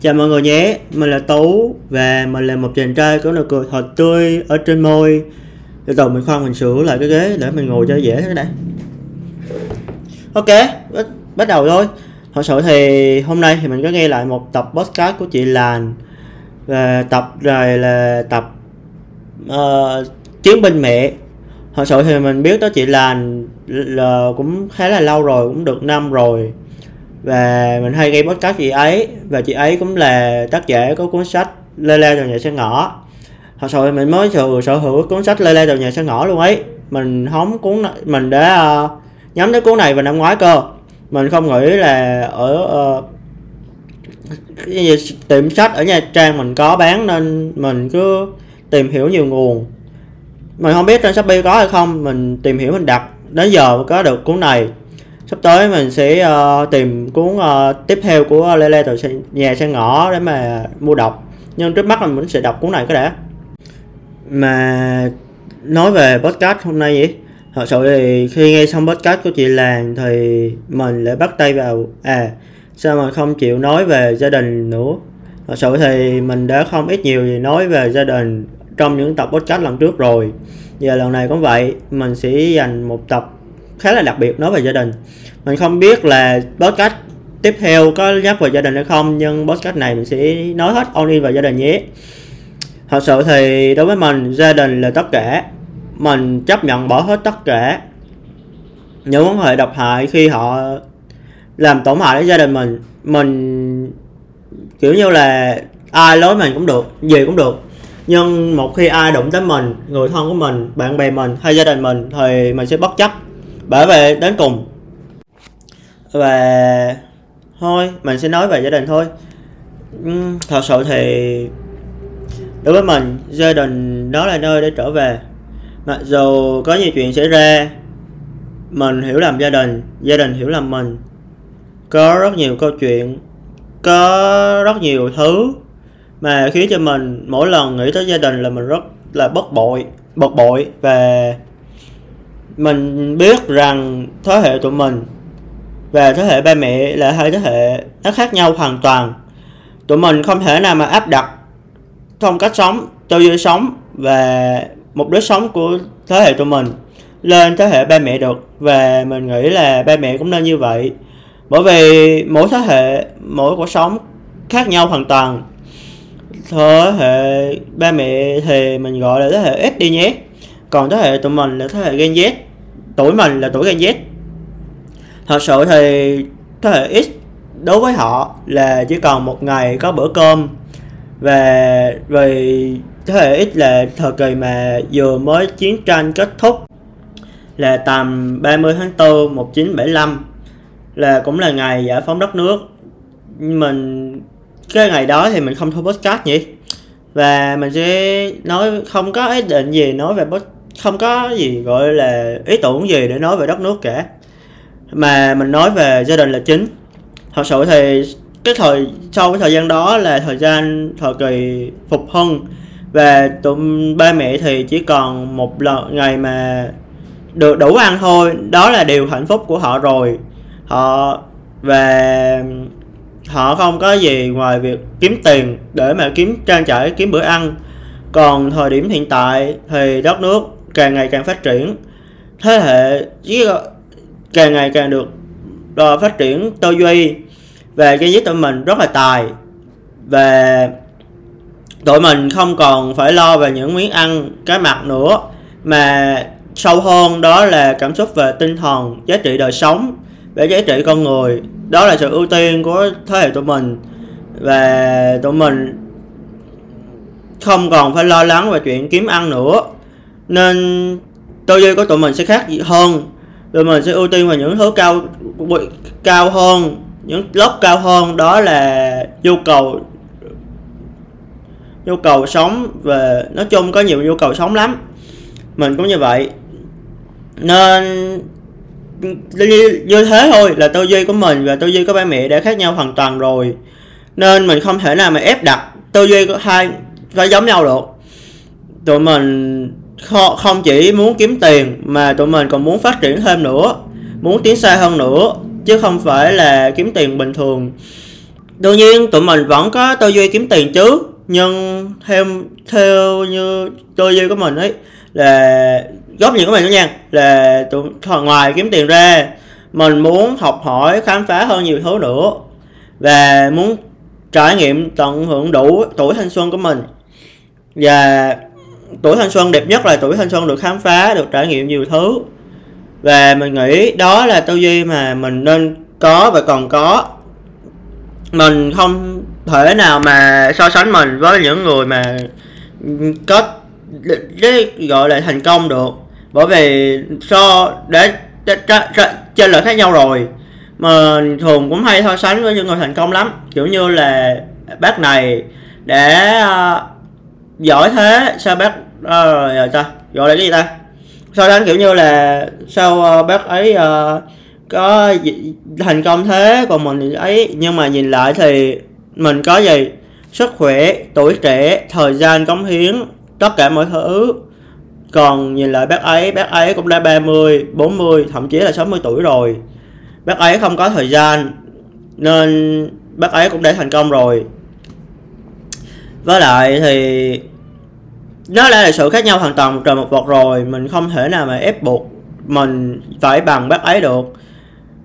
Chào mọi người nhé, mình là Tú và mình là một chàng trai có nụ cười thật tươi ở trên môi. Từ từ mình khoan, mình sửa lại cái ghế để mình ngồi cho dễ thế này. Ok, bắt đầu thôi. Thật sự thì hôm nay thì mình có nghe lại một tập podcast của chị Làn. Và tập rồi là tập Chiến binh mẹ. Thật sự thì mình biết đó chị Làn là cũng khá là lâu rồi, cũng được năm rồi. Và mình hay nghe podcast chị ấy. Và chị ấy cũng là tác giả của cuốn sách Lê Lê Tòa Nhà Xe Ngõ. Thật sự mình mới sở hữu cuốn sách Lê Lê Tòa Nhà Xe Ngõ luôn ấy. Mình đã nhắm đến cuốn này vào năm ngoái cơ. Mình không nghĩ là ở tiệm sách ở Nha Trang mình có bán, nên mình cứ tìm hiểu nhiều nguồn. Mình không biết trên Shopee có hay không, mình tìm hiểu mình đặt, đến giờ có được cuốn này. Sắp tới mình sẽ tìm cuốn tiếp theo của Lê Lê Tòa Nhà Xe Ngõ để mà mua đọc. Nhưng trước mắt mình sẽ đọc cuốn này cái đã. Mà nói về podcast hôm nay vậy, thật sự thì khi nghe xong podcast của chị Làng thì mình lại bắt tay vào sao mà không chịu nói về gia đình nữa. Thật sự thì mình đã không ít nhiều gì nói về gia đình trong những tập podcast lần trước rồi. Và lần này cũng vậy, mình sẽ dành một tập khá là đặc biệt nói về gia đình. Mình không biết là podcast tiếp theo có nhắc về gia đình hay không, nhưng podcast này mình sẽ nói hết all in về gia đình nhé. Thật sự thì đối với mình, gia đình là tất cả. Mình chấp nhận bỏ hết tất cả những mối quan hệ độc hại khi họ làm tổn hại đến gia đình mình. Mình kiểu như là ai lối mình cũng được, gì cũng được, nhưng một khi ai đụng tới mình, người thân của mình, bạn bè mình hay gia đình mình thì mình sẽ bất chấp, bởi vậy đến cùng. Và thôi, mình sẽ nói về gia đình thôi. Thật sự thì đối với mình, gia đình đó là nơi để trở về. Mặc dù có nhiều chuyện xảy ra, mình hiểu lầm gia đình hiểu lầm mình. Có rất nhiều câu chuyện, có rất nhiều thứ mà khiến cho mình mỗi lần nghĩ tới gia đình là mình rất là bực bội. Và mình biết rằng thế hệ tụi mình và thế hệ ba mẹ là hai thế hệ nó khác nhau hoàn toàn. Tụi mình không thể nào mà áp đặt phong cách sống, tư duy sống và mục đích sống của thế hệ tụi mình lên thế hệ ba mẹ được. Và mình nghĩ là ba mẹ cũng nên như vậy, bởi vì mỗi thế hệ, mỗi cuộc sống khác nhau hoàn toàn. Thế hệ ba mẹ thì mình gọi là thế hệ S đi nhé. Còn thế hệ tụi mình là thế hệ Gen Z. Tuổi mình là tuổi Gen Z. Thật sự thì thế hệ X đối với họ là chỉ còn một ngày có bữa cơm. Và vì thế hệ X là thời kỳ mà vừa mới chiến tranh kết thúc, là tầm 30 tháng 4 1975, là cũng là ngày giải phóng đất nước. Mình cái ngày đó thì mình không thu podcast nhỉ. Và mình sẽ nói không có ý định gì nói về không có gì gọi là ý tưởng gì để nói về đất nước cả, mà mình nói về gia đình là chính. Thật sự thì sau cái thời gian đó là thời kỳ phục hưng, và tụi ba mẹ thì chỉ còn một ngày mà được đủ ăn thôi, đó là điều hạnh phúc của họ rồi. Họ không có gì ngoài việc kiếm tiền để mà trang trải, kiếm bữa ăn. Còn thời điểm hiện tại thì đất nước càng ngày càng phát triển, thế hệ càng ngày càng được phát triển tư duy. Và cái giới tụi mình rất là tài, và tụi mình không còn phải lo về những miếng ăn cái mặt nữa, mà sâu hơn đó là cảm xúc về tinh thần, giá trị đời sống và giá trị con người. Đó là sự ưu tiên của thế hệ tụi mình. Và tụi mình không còn phải lo lắng về chuyện kiếm ăn nữa, nên tư duy của tụi mình sẽ khác hơn. Tụi mình sẽ ưu tiên vào những thứ cao hơn, những lớp cao hơn, đó là nhu cầu sống. Và nói chung có nhiều nhu cầu sống lắm, mình cũng như vậy. Nên như thế thôi là tư duy của mình và tư duy của ba mẹ đã khác nhau hoàn toàn rồi, nên mình không thể nào mà ép đặt tư duy của hai phải giống nhau được. Tụi mình không chỉ muốn kiếm tiền mà tụi mình còn muốn phát triển thêm nữa, muốn tiến xa hơn nữa, chứ không phải là kiếm tiền bình thường. Đương nhiên tụi mình vẫn có tư duy kiếm tiền chứ, nhưng theo như tư duy của mình ấy, là góc nhìn của mình đó nha, là tụi ngoài kiếm tiền ra mình muốn học hỏi khám phá hơn nhiều thứ nữa, và muốn trải nghiệm tận hưởng đủ tuổi thanh xuân của mình. Và tuổi thanh xuân đẹp nhất là tuổi thanh xuân được khám phá, được trải nghiệm nhiều thứ. Và mình nghĩ đó là tư duy mà mình nên có và còn có. Mình không thể nào mà so sánh mình với những người mà có gọi là thành công được, bởi vì so để trên lợi khác nhau rồi. Mình thường cũng hay so sánh với những người thành công lắm, kiểu như là bác này để giỏi thế sao bác rồi ta gọi là cái gì ta, so sánh kiểu như là sao bác ấy có thành công thế còn mình ấy. Nhưng mà nhìn lại thì mình có gì? Sức khỏe, tuổi trẻ, thời gian cống hiến, tất cả mọi thứ. Còn nhìn lại bác ấy cũng đã 30, 40, thậm chí là 60 tuổi rồi. Bác ấy không có thời gian nên bác ấy cũng đã thành công rồi. Với lại thì nó đã là sự khác nhau hoàn toàn một trời một vực rồi. Mình không thể nào mà ép buộc mình phải bằng bác ấy được,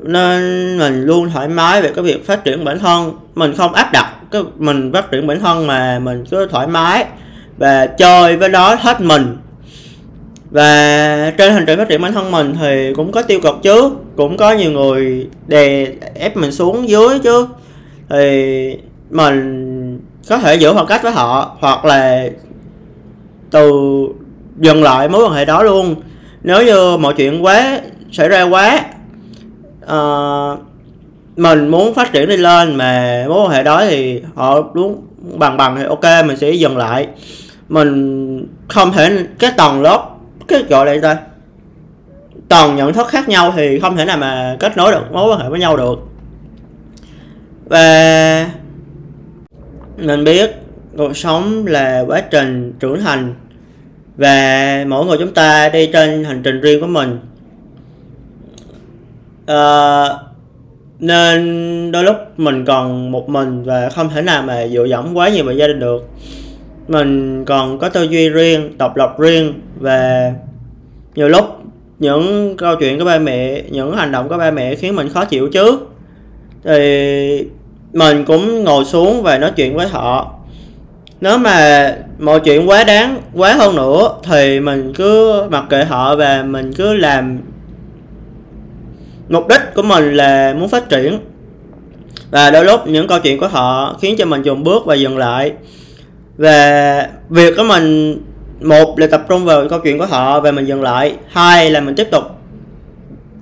nên mình luôn thoải mái về cái việc phát triển bản thân. Mình không áp đặt cái mình phát triển bản thân, mà mình cứ thoải mái và chơi với nó hết mình. Và trên hành trình phát triển bản thân mình thì cũng có tiêu cực chứ, cũng có nhiều người đè ép mình xuống dưới chứ, thì mình có thể giữ khoảng cách với họ, hoặc là từ dừng lại mối quan hệ đó luôn nếu như mọi chuyện quá xảy ra quá. Mình muốn phát triển đi lên mà mối quan hệ đó thì họ đúng bằng thì ok, mình sẽ dừng lại. Mình không thể cái tầng lớp cái gọi là ta tầng nhận thức khác nhau thì không thể nào mà kết nối được mối quan hệ với nhau được. Và mình biết cuộc sống là quá trình trưởng thành, và mỗi người chúng ta đi trên hành trình riêng của mình. Nên đôi lúc mình còn một mình và không thể nào mà dựa dẫm quá nhiều vào gia đình được. Mình còn có tư duy riêng, độc lập riêng, và nhiều lúc những câu chuyện của ba mẹ, những hành động của ba mẹ khiến mình khó chịu chứ. Thì mình cũng ngồi xuống và nói chuyện với họ. Nếu mà mọi chuyện quá đáng, quá hơn nữa thì mình cứ mặc kệ họ, và mình cứ làm. Mục đích của mình là muốn phát triển. Và đôi lúc những câu chuyện của họ khiến cho mình dừng bước và dừng lại. Và việc của mình, một là tập trung vào câu chuyện của họ và mình dừng lại, hai là mình tiếp tục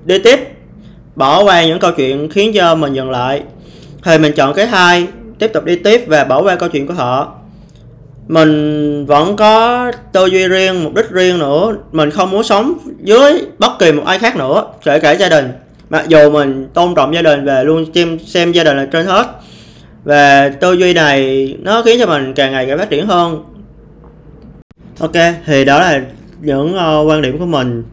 đi tiếp, bỏ qua những câu chuyện khiến cho mình dừng lại. Thì mình chọn cái hai, tiếp tục đi tiếp và bỏ qua câu chuyện của họ. Mình vẫn có tư duy riêng, mục đích riêng nữa. Mình không muốn sống dưới bất kỳ một ai khác nữa, kể cả gia đình. Mặc dù mình tôn trọng gia đình và luôn xem gia đình là trên hết. Và tư duy này nó khiến cho mình càng ngày càng phát triển hơn. Ok, thì đó là những quan điểm của mình.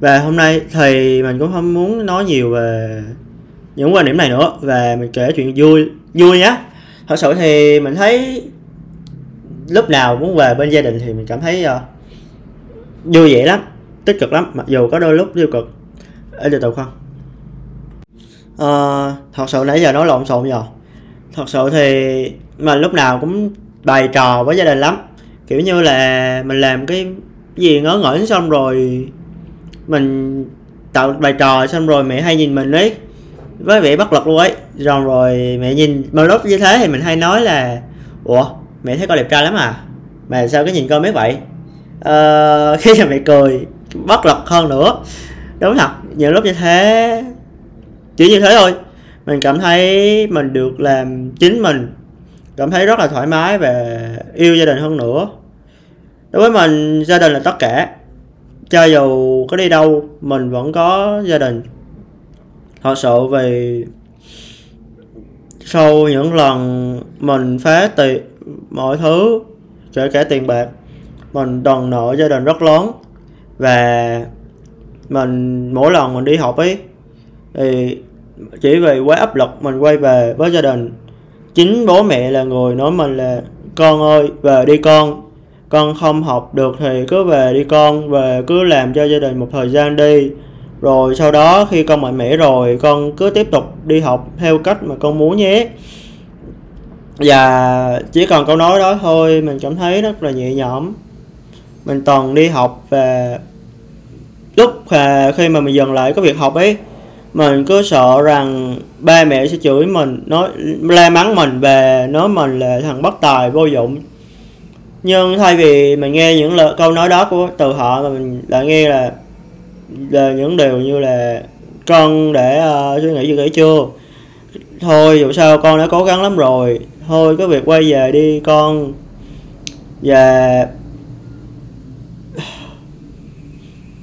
Và hôm nay thì mình cũng không muốn nói nhiều về những quan điểm này nữa, và mình kể chuyện vui nhé. Thật sự thì mình thấy lúc nào muốn về bên gia đình thì mình cảm thấy vui vẻ lắm, tích cực lắm, mặc dù có đôi lúc tiêu cực. Để tụi con thật sự nãy giờ nói lộn xộn rồi. Thật sự thì mình lúc nào cũng bày trò với gia đình lắm, kiểu như là mình làm cái gì ngớ ngẩn xong rồi mình tạo bày trò, xong rồi mẹ hay nhìn mình ấy với vẻ bất lực luôn ấy. Rồi mẹ nhìn một lúc như thế thì mình hay nói là ủa mẹ thấy con đẹp trai lắm à, mà sao cái nhìn con biết vậy. Khi mà mẹ cười bất lực hơn nữa. Đúng thật, nhiều lúc như thế, chỉ như thế thôi, mình cảm thấy mình được làm chính mình, cảm thấy rất là thoải mái và yêu gia đình hơn nữa. Đối với mình, gia đình là tất cả. Cho dù có đi đâu, mình vẫn có gia đình. Thật sự vì sau những lần mình phá tiền mọi thứ, kể cả tiền bạc, mình đòn nợ gia đình rất lớn. Và mình mỗi lần mình đi học ấy thì chỉ vì quá áp lực mình quay về với gia đình, Chính bố mẹ là người nói mình là con ơi về đi con không học được thì cứ về đi con, về cứ làm cho gia đình một thời gian đi. Rồi sau đó khi con mạnh mẽ rồi con cứ tiếp tục đi học theo cách mà con muốn nhé. Và chỉ còn câu nói đó thôi mình cảm thấy rất là nhẹ nhõm. Mình toàn đi học và lúc khi mà mình dừng lại cái việc học ấy, mình cứ sợ rằng ba mẹ sẽ chửi mình, nói la mắng mình về, nói mình là thằng bất tài vô dụng. Nhưng thay vì mình nghe những lời câu nói đó của từ họ mà mình lại nghe là những điều như là con để suy nghĩ chưa, thôi dù sao con đã cố gắng lắm rồi, thôi cứ việc quay về đi con. Và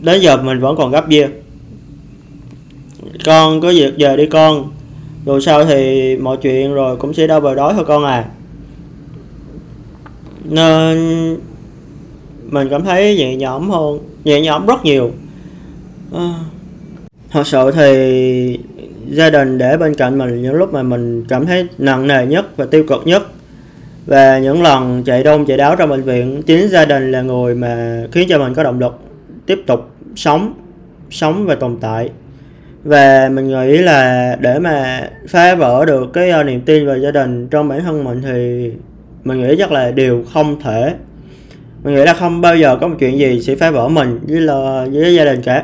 đến giờ mình vẫn còn gấp bia, con cứ việc về đi con, rồi sau thì mọi chuyện rồi cũng sẽ đâu vào đó thôi con à. Nên mình cảm thấy nhẹ nhõm rất nhiều. Thật sự thì gia đình để bên cạnh mình những lúc mà mình cảm thấy nặng nề nhất và tiêu cực nhất, và những lần chạy đôn chạy đáo trong bệnh viện, chính gia đình là người mà khiến cho mình có động lực tiếp tục sống và tồn tại. Và mình nghĩ là để mà phá vỡ được cái niềm tin vào gia đình trong bản thân mình thì mình nghĩ chắc là điều không thể. Mình nghĩ là không bao giờ có một chuyện gì sẽ phá vỡ mình với gia đình cả.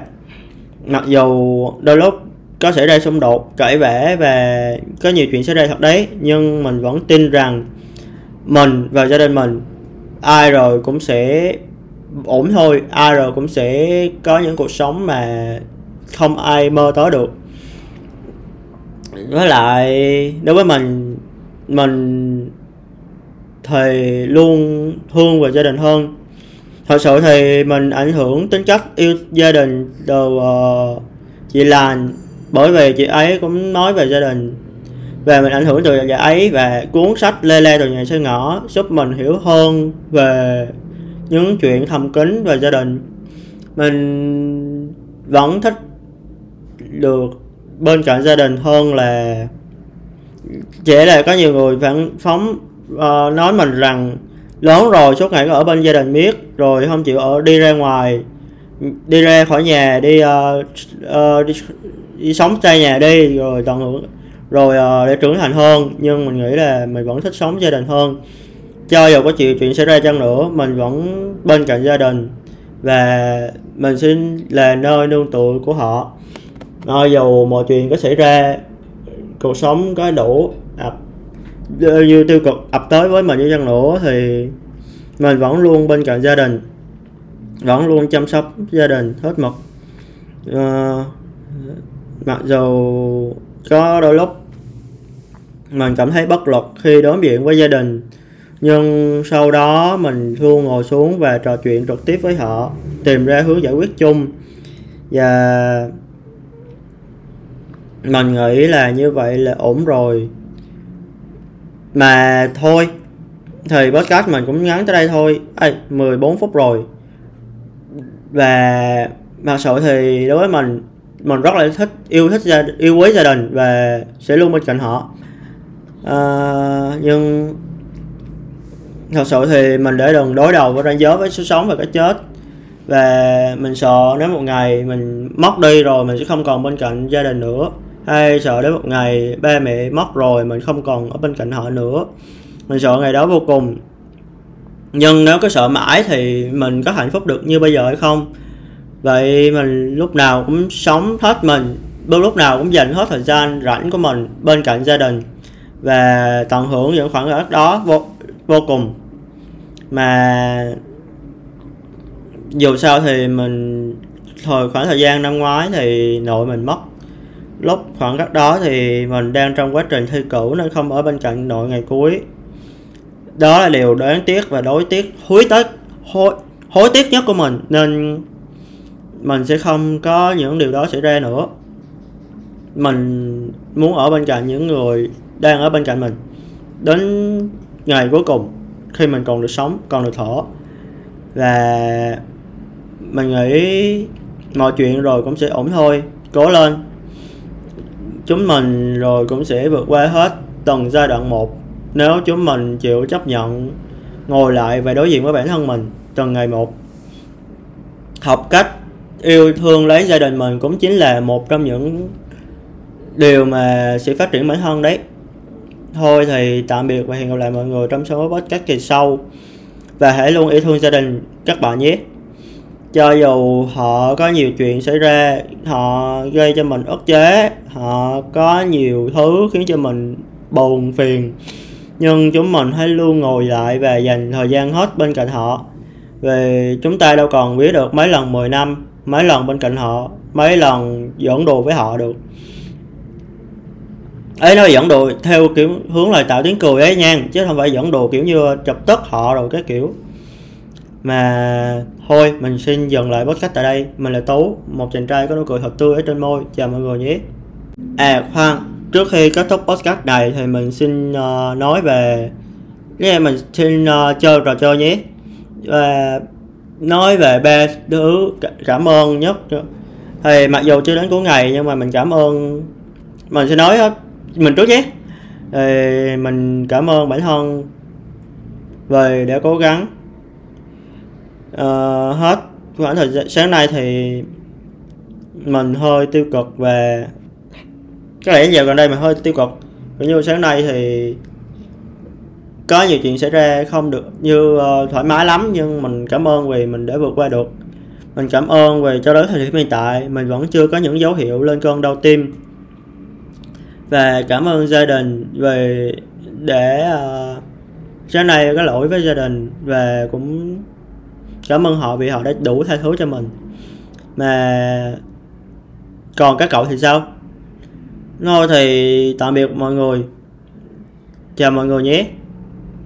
Mặc dù đôi lúc có xảy ra xung đột, cãi vã và có nhiều chuyện xảy ra thật đấy, nhưng mình vẫn tin rằng mình và gia đình mình ai rồi cũng sẽ ổn thôi, ai rồi cũng sẽ có những cuộc sống mà không ai mơ tới được. Với lại đối với mình thì luôn thương về gia đình hơn. Thật sự thì mình ảnh hưởng tính cách yêu gia đình từ chị Lành, bởi vì chị ấy cũng nói về gia đình, và mình ảnh hưởng từ chị ấy và cuốn sách Lê Lê từ nhà xây ngõ giúp mình hiểu hơn về những chuyện thầm kín về gia đình. Mình vẫn thích được bên cạnh gia đình hơn là dễ là có nhiều người nói mình rằng lớn rồi suốt ngày ở bên gia đình biết rồi không chịu đi ra ngoài, đi ra khỏi nhà, đi sống xa nhà đi rồi tận hưởng rồi để trưởng thành hơn. Nhưng mình nghĩ là mình vẫn thích sống gia đình hơn, cho dù có chuyện xảy ra chăng nữa mình vẫn bên cạnh gia đình và mình xin là nơi nương tựa của họ. Dù mọi chuyện có xảy ra, cuộc sống có đủ như tiêu cực ập tới với mình như chăng nữa thì mình vẫn luôn bên cạnh gia đình, vẫn luôn chăm sóc gia đình hết mực. Mặc dù có đôi lúc mình cảm thấy bất lực khi đối diện với gia đình, nhưng sau đó mình luôn ngồi xuống và trò chuyện trực tiếp với họ, tìm ra hướng giải quyết chung. Và mình nghĩ là như vậy là ổn rồi. Mà thôi, thì podcast mình cũng ngắn tới đây thôi. 14 phút rồi. Và thật sự thì đối với mình rất là yêu quý gia đình và sẽ luôn bên cạnh họ. Nhưng thật sự thì mình đã đừng đối đầu với ranh giới với sự sống và cái chết. Và mình sợ nếu một ngày mình mất đi rồi mình sẽ không còn bên cạnh gia đình nữa, hay sợ đến một ngày ba mẹ mất rồi mình không còn ở bên cạnh họ nữa. Mình sợ ngày đó vô cùng. Nhưng nếu cứ sợ mãi thì mình có hạnh phúc được như bây giờ hay không? Vậy mình lúc nào cũng sống hết mình, lúc nào cũng dành hết thời gian rảnh của mình bên cạnh gia đình và tận hưởng những khoảng khắc đó vô cùng. Mà dù sao thì khoảng thời gian năm ngoái thì nội mình mất. Lúc khoảng cách đó thì mình đang trong quá trình thi cử nên không ở bên cạnh nội ngày cuối. Đó là điều đáng tiếc và hối tiếc nhất của mình, nên mình sẽ không có những điều đó xảy ra nữa. Mình muốn ở bên cạnh những người đang ở bên cạnh mình đến ngày cuối cùng, khi mình còn được sống, còn được thở. Và mình nghĩ mọi chuyện rồi cũng sẽ ổn thôi. Cố lên, chúng mình rồi cũng sẽ vượt qua hết từng giai đoạn một. nếu chúng mình chịu chấp nhận ngồi lại và đối diện với bản thân mình từng ngày một. Học cách yêu thương lấy gia đình mình cũng chính là một trong những điều mà sẽ phát triển bản thân đấy. Thôi thì tạm biệt và hẹn gặp lại mọi người trong số podcast kỳ sau. Và hãy luôn yêu thương gia đình các bạn nhé. Cho dù họ có nhiều chuyện xảy ra, họ gây cho mình ức chế, họ có nhiều thứ khiến cho mình buồn phiền, nhưng chúng mình hãy luôn ngồi lại và dành thời gian hết bên cạnh họ. Vì chúng ta đâu còn biết được mấy lần 10 năm, mấy lần bên cạnh họ, mấy lần giỡn đùa với họ được. Ấy, nói giỡn đùa theo kiểu hướng là tạo tiếng cười ấy nha, chứ không phải giỡn đùa kiểu như chọc tức họ rồi cái kiểu. Mà thôi, mình xin dừng lại podcast tại đây. Mình là Tú, một chàng trai có nụ cười thật tươi ở trên môi. Chào mọi người nhé. À khoan, trước khi kết thúc podcast này thì mình xin nói về mình xin chơi trò chơi nhé. Và nói về ba thứ cảm ơn nhất, thì mặc dù chưa đến cuối ngày nhưng mà mình cảm ơn. Mình sẽ nói mình trước nhé. Thì mình cảm ơn bản thân vì đã cố gắng hết khoảng thời gian. Sáng nay thì mình hơi tiêu cực và có lẽ giờ gần đây mình hơi tiêu cực. Cũng như sáng nay thì có nhiều chuyện xảy ra không được như thoải mái lắm, nhưng mình cảm ơn vì mình đã vượt qua được. Mình cảm ơn vì cho đến thời điểm hiện tại mình vẫn chưa có những dấu hiệu lên cơn đau tim. Và cảm ơn gia đình vì để sáng nay có lỗi với gia đình, và cũng cảm ơn họ vì họ đã đủ tha thứ cho mình. Mà còn các cậu thì sao? Thôi thì tạm biệt mọi người. Chào mọi người nhé.